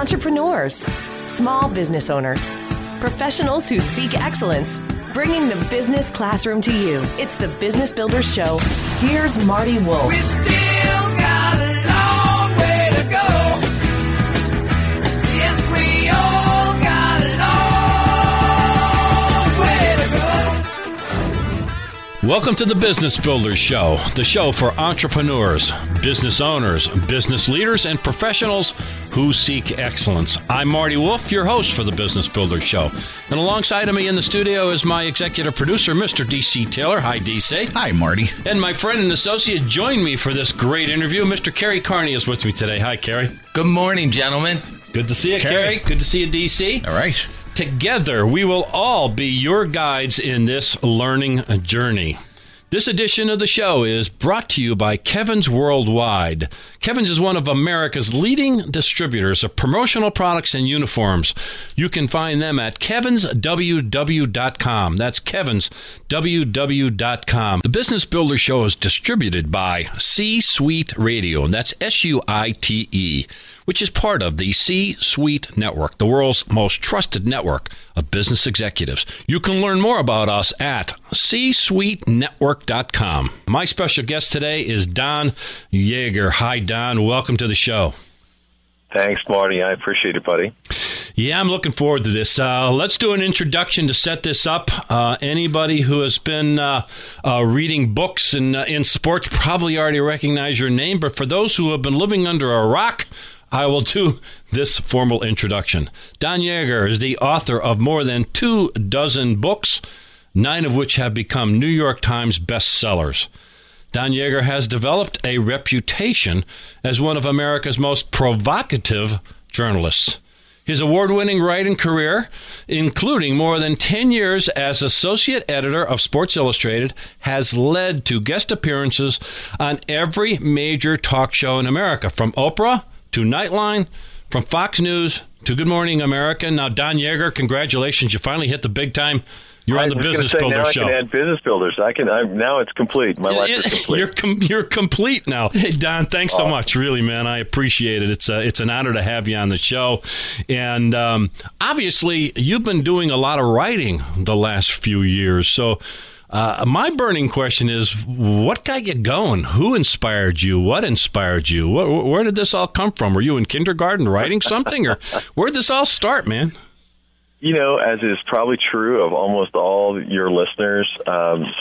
entrepreneurs, small business owners, professionals who seek excellence, bringing the business classroom to you. It's the Business Builders Show. Here's Marty Wolf. We still got a long way to go. Yes, we all got a long way to go. Welcome to the Business Builders Show, the show for entrepreneurs, business owners, business leaders, and professionals who seek excellence. I'm Marty Wolf, your host for the Business Builders Show. And alongside of me in the studio is my executive producer, Mr. D.C. Taylor. Hi, D.C. Hi, Marty. And my friend and associate joined me for this great interview. Mr. Kerry Carney is with me today. Hi, Kerry. Good morning, gentlemen. Good to see you, Kerry. Good to see you, D.C. All right. Together, we will all be your guides in this learning journey. This edition of the show is brought to you by Kevin's Worldwide. Kevin's is one of America's leading distributors of promotional products and uniforms. You can find them at kevinsww.com. That's kevinsww.com. The Business Builder Show is distributed by C-Suite Radio, and that's S-U-I-T-E, which is part of the C-Suite Network, the world's most trusted network of business executives. You can learn more about us at C-SuiteNetwork.com. My special guest today is Don Yaeger. Hi, Don. Welcome to the show. Thanks, Marty. I appreciate it, buddy. Yeah, I'm looking forward to this. Let's do an introduction to set this up. Anybody who has been reading books and in sports probably already recognize your name, but for those who have been living under a rock, I will do this formal introduction. Don Yaeger is the author of more than 24 books, 9 of which have become New York Times bestsellers. Don Yaeger has developed a reputation as one of America's most provocative journalists. His award-winning writing career, including more than 10 years as associate editor of Sports Illustrated, has led to guest appearances on every major talk show in America, from Oprah to Nightline, from Fox News to Good Morning America. Now, Don Yaeger, congratulations. You finally hit the big time. You're on the Business Builder Show. I can add Business Builders. Now it's complete. My life is complete. You're complete now. Hey, Don, thanks so much. Really, man, I appreciate it. It's an honor to have you on the show. And obviously, you've been doing a lot of writing the last few years. So my burning question is, what got you going? Who inspired you? What inspired you? Where did this all come from? Were you in kindergarten writing something? Or where did this all start, man? You know, as is probably true of almost all your listeners,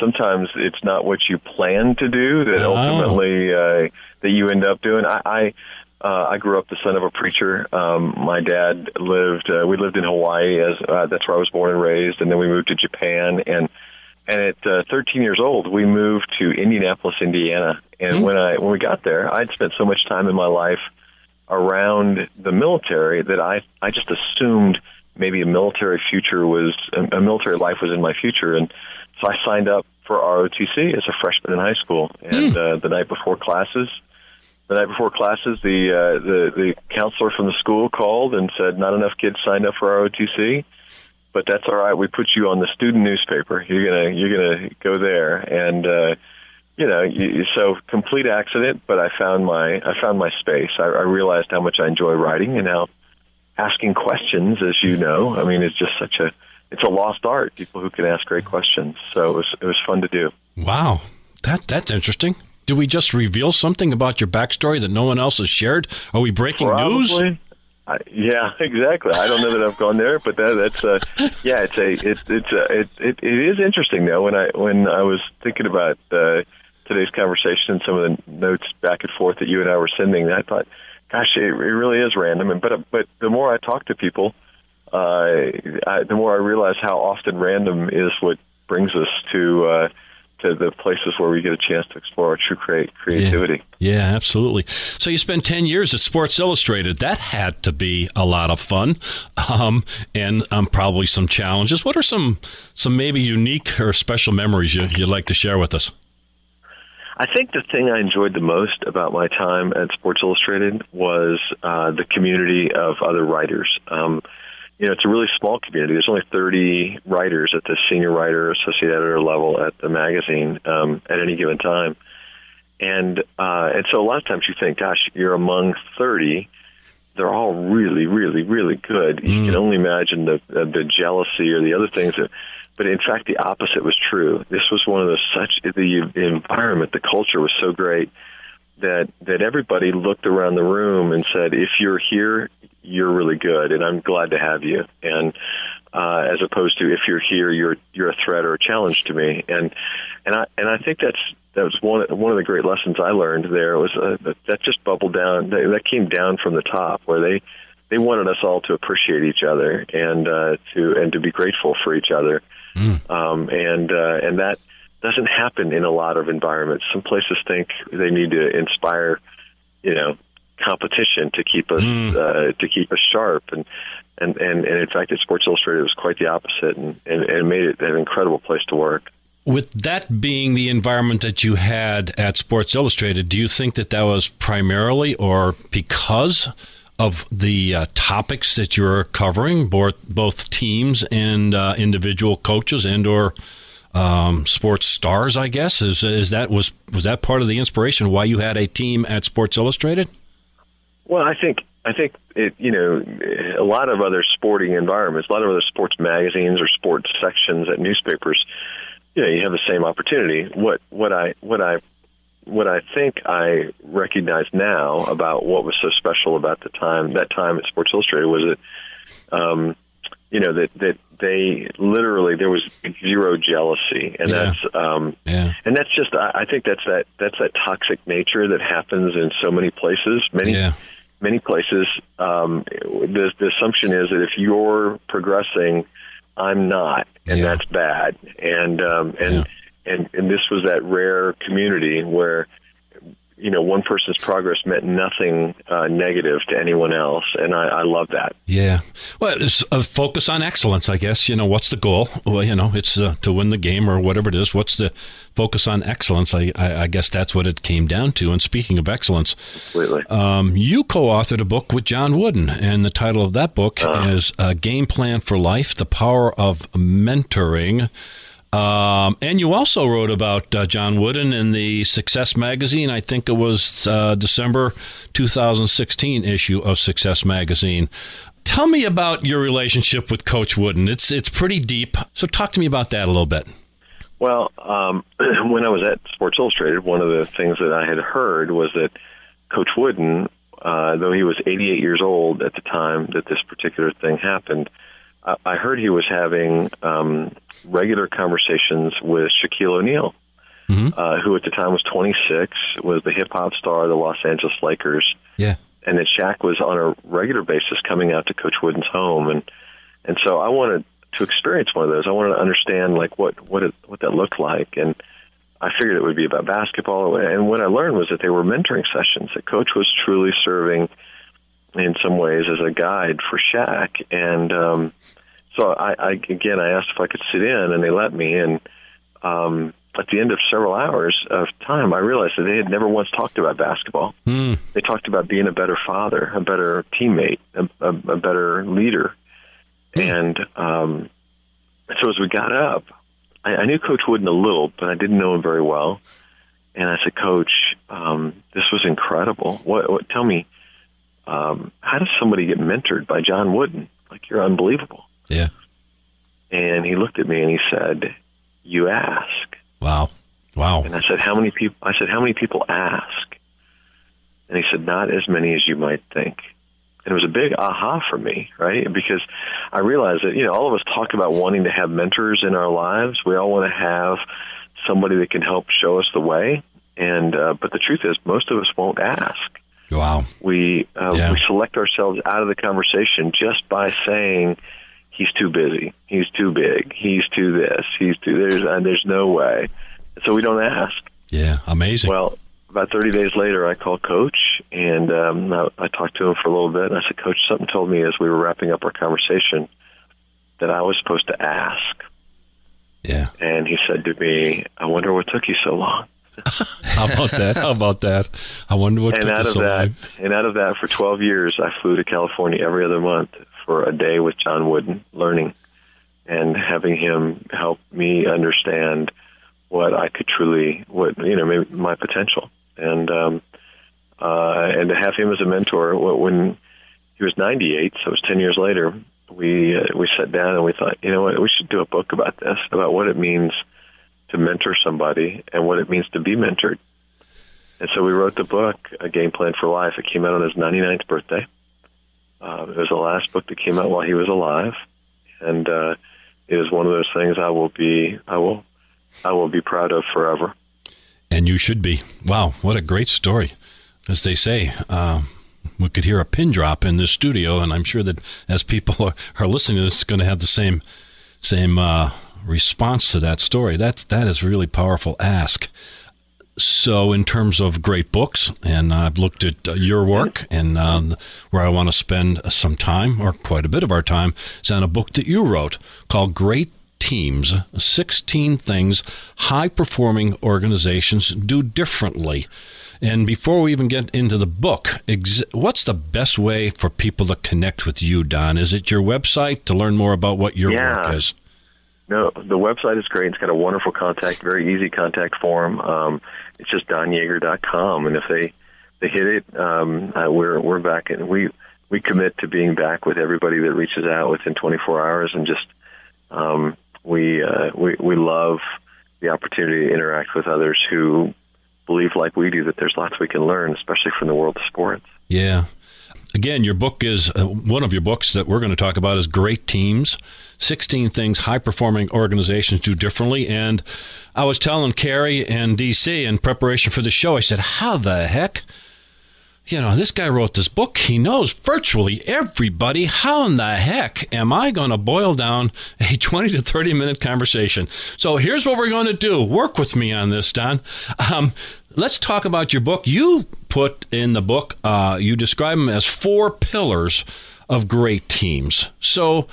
sometimes it's not what you plan to do that ultimately that you end up doing. I grew up the son of a preacher. My dad we lived in Hawaii. That's where I was born and raised, and then we moved to Japan. And at 13 years old, we moved to Indianapolis, Indiana. And when we got there, I'd spent so much time in my life around the military that I just assumed maybe a military life was in my future. And so I signed up for ROTC as a freshman in high school. And the night before classes, the counselor from the school called and said, not enough kids signed up for ROTC, but that's all right. We put you on the student newspaper. You're gonna go there. And so complete accident, but I found my space. I realized how much I enjoy writing and how asking questions, as you know, I mean, it's just it's a lost art. People who can ask great questions, so it was fun to do. Wow, that's interesting. Do we just reveal something about your backstory that no one else has shared? Are we breaking news? Yeah, exactly. I don't know that I've gone there, but it is interesting though. When I was thinking about today's conversation and some of the notes back and forth that you and I were sending, I thought, gosh, it really is random. But the more I talk to people, the more I realize how often random is what brings us to the places where we get a chance to explore our true creativity. Yeah, absolutely. So you spent 10 years at Sports Illustrated. That had to be a lot of fun and probably some challenges. What are some maybe unique or special memories you'd like to share with us? I think the thing I enjoyed the most about my time at Sports Illustrated was the community of other writers. It's a really small community. There's only 30 writers at the senior writer, associate editor level at the magazine at any given time. And so a lot of times you think, gosh, you're among 30, they're all really, really, really good. Mm. You can only imagine the jealousy or the other things that. But in fact, the opposite was true. This was one of the the environment, the culture was so great that everybody looked around the room and said, "If you're here, you're really good, and I'm glad to have you." And as opposed to, "If you're here, you're a threat or a challenge to me." And I think that was one of the great lessons I learned there was that just bubbled down. That came down from the top, where they wanted us all to appreciate each other and to be grateful for each other. Mm. And that doesn't happen in a lot of environments. Some places think they need to inspire, competition to keep us sharp. And in fact, at Sports Illustrated, it was quite the opposite, and made it an incredible place to work. With that being the environment that you had at Sports Illustrated, do you think that was primarily or because of the topics that you're covering, both teams and individual coaches and or sports stars, I guess? Was that part of the inspiration why you had a team at Sports Illustrated? Well, I think it, a lot of other sporting environments, a lot of other sports magazines or sports sections at newspapers, you have the same opportunity. What I think I recognize now about what was so special about that time at Sports Illustrated was that, that they literally, there was zero jealousy. And that's just, I think that's that toxic nature that happens in so many places. Many places, the assumption is that if you're progressing, I'm not, and that's bad. And this was that rare community where, one person's progress meant nothing negative to anyone else, and I love that. Yeah. Well, it's a focus on excellence, I guess. What's the goal? Well, it's to win the game or whatever it is. What's the focus on excellence? I guess that's what it came down to. And speaking of excellence, completely. You co-authored a book with John Wooden, and the title of that book is A Game Plan for Life, The Power of Mentoring. And you also wrote about John Wooden in the Success Magazine. I think it was December 2016 issue of Success Magazine. Tell me about your relationship with Coach Wooden. It's pretty deep. So talk to me about that a little bit. Well, when I was at Sports Illustrated, one of the things that I had heard was that Coach Wooden, though he was 88 years old at the time that this particular thing happened, I heard he was having regular conversations with Shaquille O'Neal, who at the time was 26, was the hip-hop star of the Los Angeles Lakers. Yeah. And that Shaq was on a regular basis coming out to Coach Wooden's home. And so I wanted to experience one of those. I wanted to understand, what that looked like. And I figured it would be about basketball. And what I learned was that they were mentoring sessions, that Coach was truly serving in some ways as a guide for Shaq. And so I asked if I could sit in, and they let me. And at the end of several hours of time, I realized that they had never once talked about basketball. Mm. They talked about being a better father, a better teammate, a better leader. Mm. And so as we got up, I knew Coach Wooden a little, but I didn't know him very well. And I said, "Coach, this was incredible. Tell me, how does somebody get mentored by John Wooden? You're unbelievable." Yeah. And he looked at me and he said, "You ask." Wow. And I said, "How many people ask?" And he said, "Not as many as you might think." And it was a big aha for me, right? Because I realized that, all of us talk about wanting to have mentors in our lives. We all want to have somebody that can help show us the way. And, but the truth is, most of us won't ask. Wow. We select ourselves out of the conversation just by saying, "He's too busy, he's too big, he's too this, he's too this, and there's no way." So we don't ask. Yeah, amazing. Well, about 30 days later, I called Coach, and I talked to him for a little bit, and I said, "Coach, something told me as we were wrapping up our conversation that I was supposed to ask." Yeah. And he said to me, "I wonder what took you so long." How about that? I wonder what. And out of that, for 12 years, I flew to California every other month for a day with John Wooden, learning and having him help me understand what I could truly, maybe my potential, and to have him as a mentor. When he was 98, so it was 10 years later, we sat down and we thought, you know what, we should do a book about this, about what it means to mentor somebody and what it means to be mentored. And so we wrote the book, A Game Plan for Life. It came out on his 99th birthday. It was the last book that came out while he was alive. And it is one of those things I will be proud of forever. And you should be. Wow, what a great story. As they say, we could hear a pin drop in this studio, and I'm sure that as people are listening, it's going to have the same response to that story. That is really powerful ask. So in terms of great books, and I've looked at your work, and where I want to spend some time, or quite a bit of our time, is on a book that you wrote called Great Teams, 16 Things High-Performing Organizations Do Differently. And before we even get into the book, what's the best way for people to connect with you, Don? Is it your website to learn more about what your work is? No, the website is great. It's got a wonderful contact, very easy contact form. It's just donyaeger.com, and if they hit it, we're back, and we commit to being back with everybody that reaches out within 24 hours, and just we love the opportunity to interact with others who believe like we do that there's lots we can learn, especially from the world of sports. Yeah. Again, your book is one of your books that we're going to talk about is Great Teams, 16 Things High-Performing Organizations Do Differently. And I was telling Carrie and DC in preparation for the show, I said, how the heck? You know, this guy wrote this book. He knows virtually everybody. How in the heck am I going to boil down a 20 to 30-minute conversation? So here's what we're going to do. Work with me on this, Don. Let's talk about your book. You put in the book, you describe them as 4 pillars of great teams. So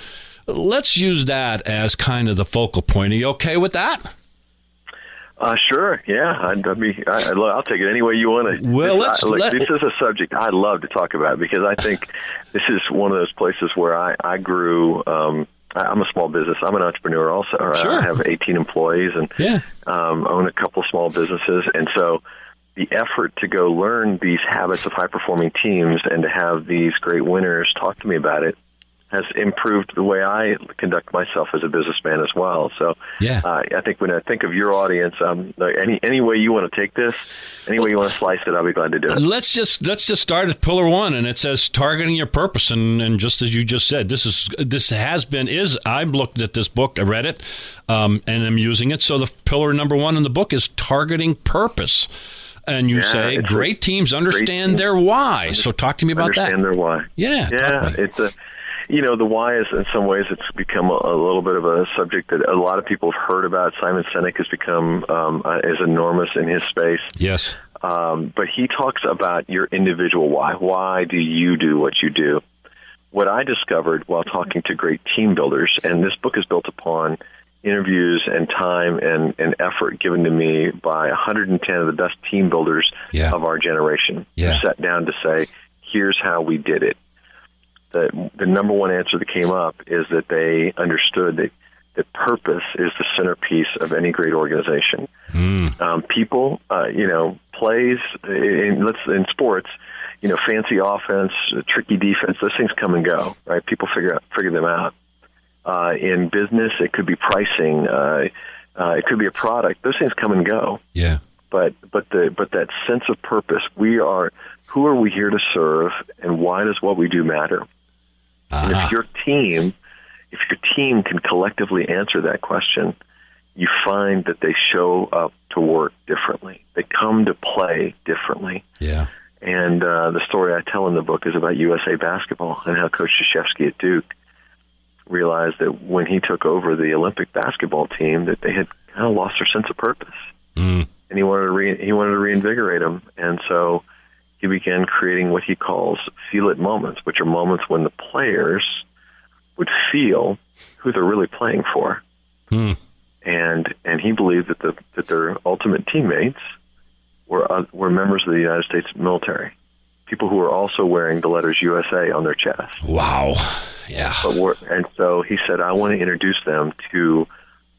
let's use that as kind of the focal point. Are you okay with that? Sure. Yeah. I'll take it any way you want to. Well, this is a subject I love to talk about because I think this is one of those places where I grew. I'm a small business. I'm an entrepreneur also. Sure. I have 18 employees and own a couple small businesses. And so the effort to go learn these habits of high-performing teams and to have these great winners talk to me about it has improved the way I conduct myself as a businessman as well. So I think when I think of your audience, any way you want to take this, any way you want to slice it, I'll be glad to do it. Let's just start at pillar 1, and it says targeting your purpose. And just as you just said, I've looked at this book, I read it, and I'm using it. So the pillar number 1 in the book is targeting purpose. And you say great teams understand their why. So talk to me about that. Understand their why. Yeah. You know, the why is, in some ways, it's become a little bit of a subject that a lot of people have heard about. Simon Sinek has become is enormous in his space. Yes. But he talks about your individual why. Why do you do what you do? What I discovered while talking to great team builders, and this book is built upon interviews and time and effort given to me by 110 of the best team builders of our generation. Yeah. Who sat down to say, here's how we did it. The number one answer that came up is that they understood that purpose is the centerpiece of any great organization. People, plays in sports, fancy offense, tricky defense, those things come and go, right? People figure them out. In business, it could be pricing, it could be a product. Those things come and go. Yeah. But that sense of purpose, who are we here to serve, and why does what we do matter? Uh-huh. And if your team can collectively answer that question, you find that they show up to work differently. They come to play differently. Yeah. And the story I tell in the book is about USA basketball and how Coach Krzyzewski at Duke realized that when he took over the Olympic basketball team, that they had kind of lost their sense of purpose. Mm. And he wanted to reinvigorate them, and so he began creating what he calls feel-it moments, which are moments when the players would feel who they're really playing for. Hmm. And he believed that their ultimate teammates were members of the United States military, people who were also wearing the letters USA on their chest. Wow. Yeah. And so he said, I want to introduce them to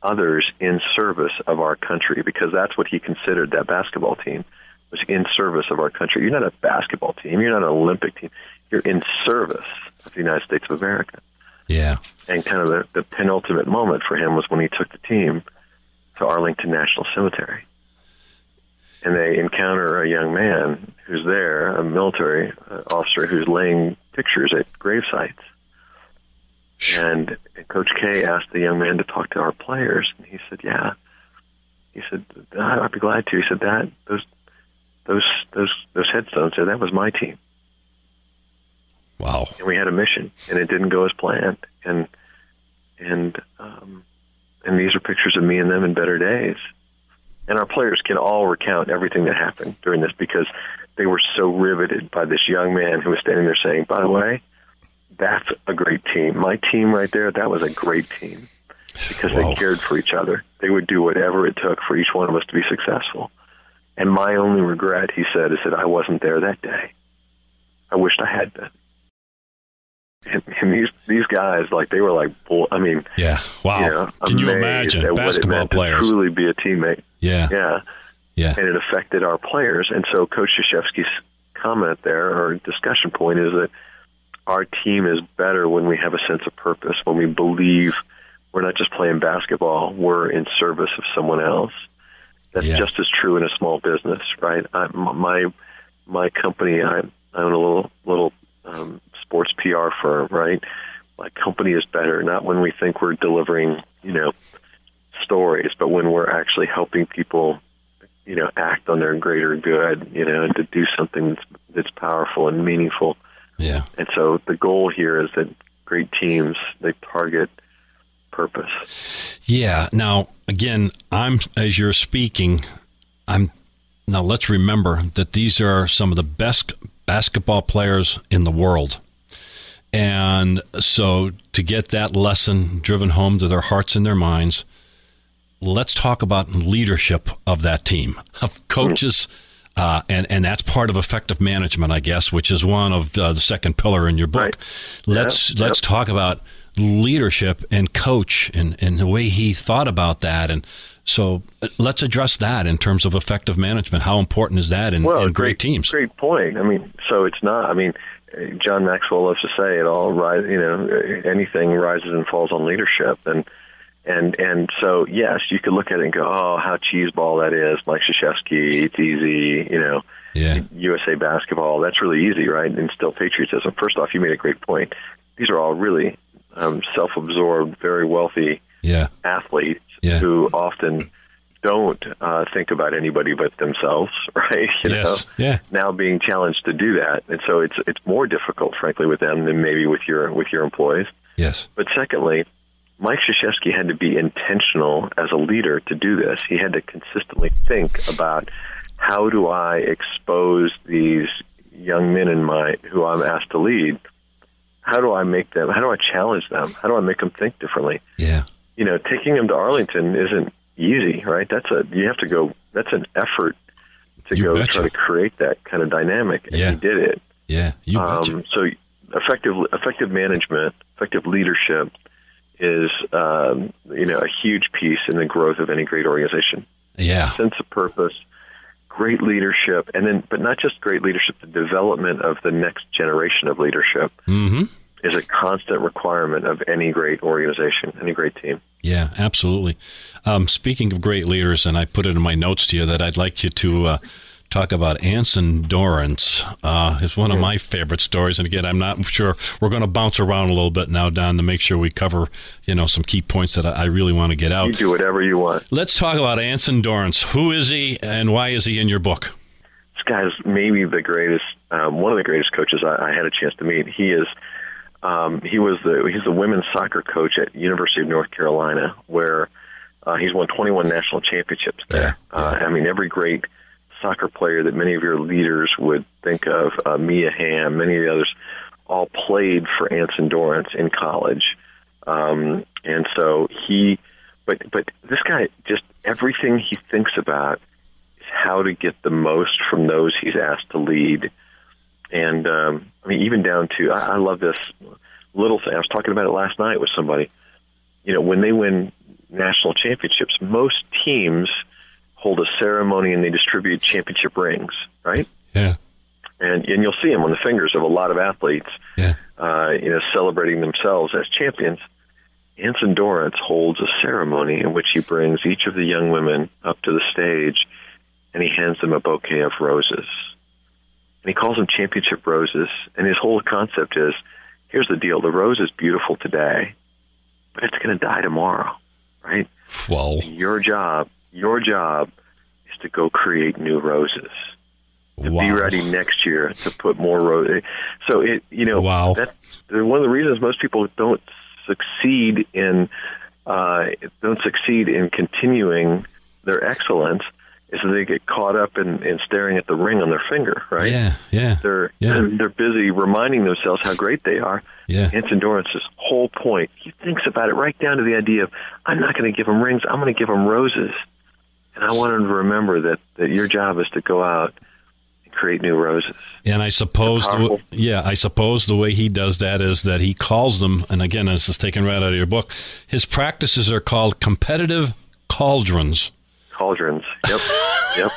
others in service of our country, because that's what he considered that basketball team was, in service of our country. You're not a basketball team. You're not an Olympic team. you're in service of the United States of America. Yeah. And kind of the penultimate moment for him was when he took the team to Arlington National Cemetery. And they encounter a young man who's there, a military officer who's laying pictures at grave sites. And Coach K asked the young man to talk to our players, and he said, "Yeah." He said, "I'd be glad to." He said, "That those headstones there, that was my team." Wow! And we had a mission, and it didn't go as planned. And these are pictures of me and them in better days. And our players can all recount everything that happened during this because they were so riveted by this young man who was standing there saying, "By the way, that's a great team. My team right there, that was a great team." Because Whoa. They cared for each other. They would do whatever it took for each one of us to be successful. And my only regret, he said, is that I wasn't there that day. I wished I had been. And these guys, like, they were like, I mean, yeah, wow. You know, can you imagine basketball players to truly be a teammate? Yeah, yeah, yeah. And it affected our players. And so, Coach Krzyzewski's comment there, or discussion point, is that our team is better when we have a sense of purpose, when we believe we're not just playing basketball; we're in service of someone else. That's just as true in a small business, right? My company, I own a little. Sports PR firm, right? My company is better, not when we think we're delivering, stories, but when we're actually helping people, act on their greater good, and to do something that's powerful and meaningful. Yeah. And so the goal here is that great teams, they target purpose. Yeah. Now, again, as you're speaking, now let's remember that these are some of the best basketball players in the world. And so to get that lesson driven home to their hearts and their minds, let's talk about leadership of that team, of coaches, and that's part of effective management, I guess, which is one of the second pillar in your book. Right. Let's talk about leadership and coach and the way he thought about that. And so let's address that in terms of effective management. How important is that in great teams? Great point. I mean, so it's not, John Maxwell loves to say it all, anything rises and falls on leadership. And so, yes, you could look at it and go, oh, how cheeseball that is. Mike Krzyzewski, it's easy, USA basketball. That's really easy, right? Instill patriotism. First off, you made a great point. These are all really self-absorbed, very wealthy athletes who often don't think about anybody but themselves, right? Now being challenged to do that. And so it's more difficult, frankly, with them than maybe with your employees. Yes. But secondly, Mike Krzyzewski had to be intentional as a leader to do this. He had to consistently think about, how do I expose these young men who I'm asked to lead? How do I make them? How do I challenge them? How do I make them think differently? Yeah. Taking them to Arlington isn't easy, right? That's an effort to try to create that kind of dynamic. And he did it. Yeah. You betcha. So effective management, effective leadership is, a huge piece in the growth of any great organization. Yeah. Sense of purpose, great leadership, but not just great leadership, the development of the next generation of leadership is a constant requirement of any great organization, any great team. Yeah, absolutely. Speaking of great leaders, and I put it in my notes to you that I'd like you to talk about Anson Dorrance. It's one of my favorite stories. And again, I'm not sure, we're going to bounce around a little bit now, Don, to make sure we cover, some key points that I really want to get out. You do whatever you want. Let's talk about Anson Dorrance. Who is he and why is he in your book? This guy is maybe the greatest, one of the greatest coaches I had a chance to meet. He is... he's the women's soccer coach at University of North Carolina, where he's won 21 national championships there. Yeah. Every great soccer player that many of your leaders would think of, Mia Hamm, many of the others, all played for Anson Dorrance in college. And so but this guy, just everything he thinks about is how to get the most from those he's asked to lead. And, even down to, I love this little thing. I was talking about it last night with somebody. When they win national championships, most teams hold a ceremony and they distribute championship rings, right? Yeah. And you'll see them on the fingers of a lot of athletes, celebrating themselves as champions. Anson Dorrance holds a ceremony in which he brings each of the young women up to the stage, and he hands them a bouquet of roses. And he calls them championship roses, and his whole concept is, here's the deal, the rose is beautiful today, but it's going to die tomorrow, right? Wow. Your job is to go create new roses. To be ready next year to put more road. So that's one of the reasons most people don't succeed in continuing their excellence is that they get caught up in staring at the ring on their finger, right? Yeah. They're busy reminding themselves how great they are. Yeah. Anson Dorrance's whole point, he thinks about it right down to the idea of, I'm not going to give them rings, I'm going to give them roses. And I want them to remember that your job is to go out create new roses. And I suppose the way he does that is that he calls them, and again, this is taken right out of your book, his practices are called competitive cauldrons. Yep. Yep.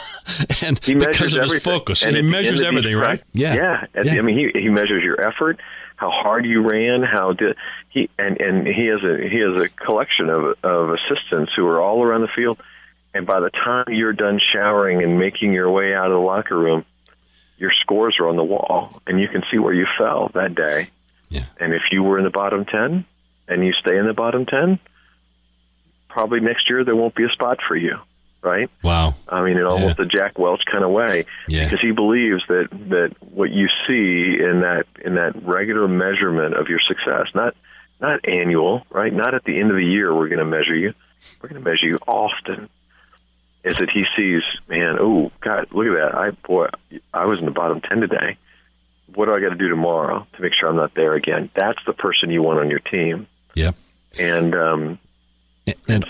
And he because of everything. His focus. And he measures everything, right? Yeah. Yeah. He measures your effort, how hard you ran, he has a collection of assistants who are all around the field, and by the time you're done showering and making your way out of the locker room, your scores are on the wall, and you can see where you fell that day. Yeah. And if you were in the bottom 10 and you stay in the bottom 10, probably next year there won't be a spot for you, right? Wow. I mean, in almost a Jack Welch kind of way, because he believes that what you see in that regular measurement of your success, not annual, right? Not at the end of the year we're going to measure you. We're going to measure you often. Is that he sees, man, oh, God, look at that. I was in the bottom 10 today. What do I got to do tomorrow to make sure I'm not there again? That's the person you want on your team. Yeah. And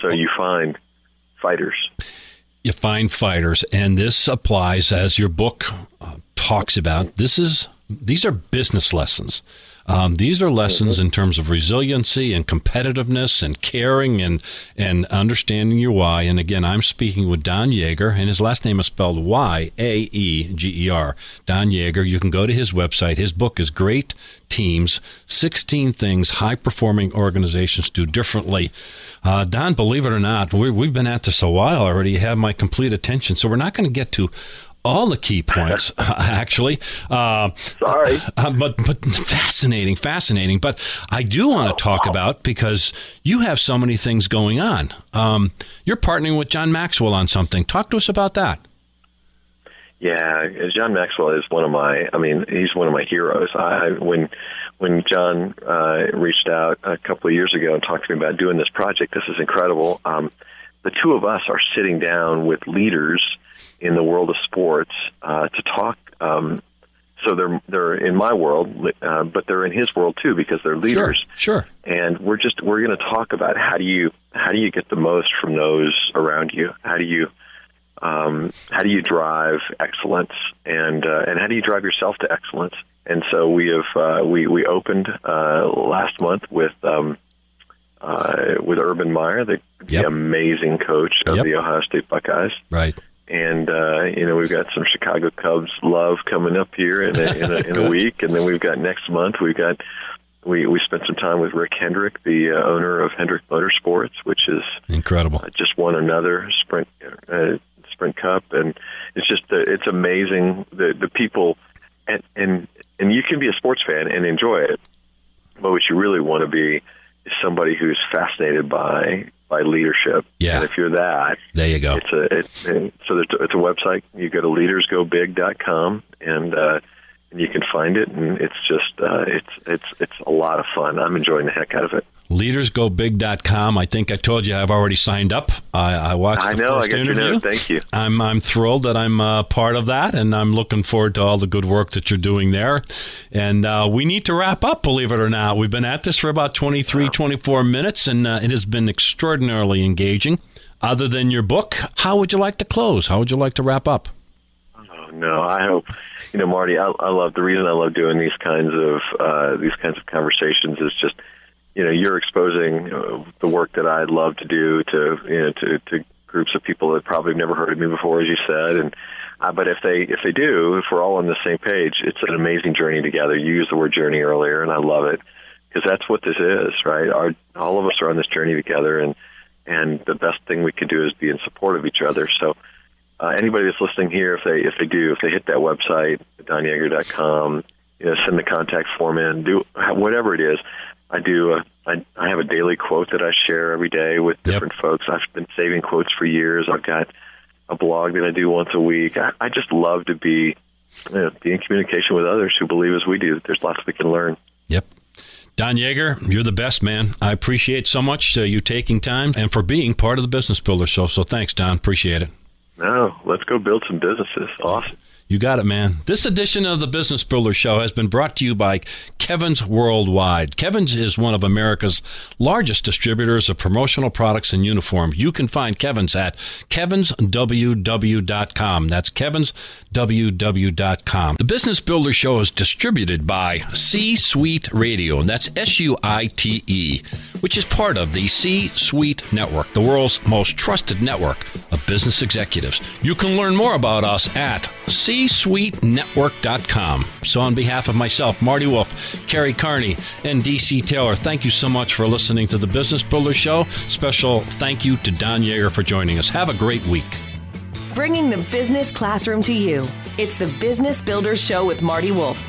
so you find fighters. You find fighters. And this applies, as your book talks about, these are business lessons. These are lessons in terms of resiliency and competitiveness and caring and understanding your why. And again, I'm speaking with Don Yaeger, and his last name is spelled Yaeger. Don Yaeger. You can go to his website. His book is Great Teams, 16 Things High-Performing Organizations Do Differently. Don, believe it or not, we've been at this a while already. You have my complete attention, so we're not going to get to all the key points, actually. Sorry. But fascinating. But I do want to talk about, because you have so many things going on. You're partnering with John Maxwell on something. Talk to us about that. Yeah, John Maxwell is he's one of my heroes. When John reached out a couple of years ago and talked to me about doing this project, this is incredible. The two of us are sitting down with leaders in the world of sports to talk. So they're in my world, but they're in his world too, because they're leaders. Sure. And we're going to talk about how do you get the most from those around you? How do you drive excellence, and how do you drive yourself to excellence? And so we have we opened last month with Urban Meyer, the amazing coach of the Ohio State Buckeyes. Right. And, we've got some Chicago Cubs love coming up here in a week. And then we've got next month, we spent some time with Rick Hendrick, the owner of Hendrick Motorsports, which is incredible. Just won another Sprint Cup. And it's just, it's amazing the people, and you can be a sports fan and enjoy it. But what you really want to be is somebody who's fascinated by leadership. Yeah. And if you're that, there you go. It's a website. You go to leadersgobig.com and you can find it. And it's just, it's a lot of fun. I'm enjoying the heck out of it. Leadersgobig.com. I think I told you I've already signed up. I watched the first interview. I know. Thank you. I'm thrilled that I'm part of that, and I'm looking forward to all the good work that you're doing there. And we need to wrap up, believe it or not. We've been at this for about 24 minutes, and it has been extraordinarily engaging. Other than your book, how would you like to close? How would you like to wrap up? No, I hope, Marty, the reason I love doing these kinds of conversations is just, you're exposing the work that I love to do to groups of people that probably have never heard of me before, as you said, and But if they do, if we're all on the same page, it's an amazing journey together. You used the word journey earlier, and I love it, because that's what this is, right? All of us are on this journey together, and the best thing we can do is be in support of each other. So anybody that's listening here, if they hit that website, donyaeger.com, send the contact form in, do whatever it is. I have a daily quote that I share every day with different folks. I've been saving quotes for years. I've got a blog that I do once a week. I just love to be in communication with others who believe as we do. There's lots we can learn. Yep. Don Yaeger, you're the best, man. I appreciate so much you taking time and for being part of the Business Builders Show. So thanks, Don. Appreciate it. No, let's go build some businesses. Awesome. You got it, man. This edition of the Business Builder Show has been brought to you by Kevin's Worldwide. Kevin's is one of America's largest distributors of promotional products and uniforms. You can find Kevin's at kevinsww.com. That's kevinsww.com. The Business Builder Show is distributed by C-Suite Radio, and that's SUITE, which is part of the C-Suite Network, the world's most trusted network of business executives. You can learn more about us at C-SuiteNetwork.com. So on behalf of myself, Marty Wolf, Carrie Carney, and D.C. Taylor, thank you so much for listening to the Business Builder Show. Special thank you to Don Yaeger for joining us. Have a great week. Bringing the business classroom to you. It's the Business Builder Show with Marty Wolf.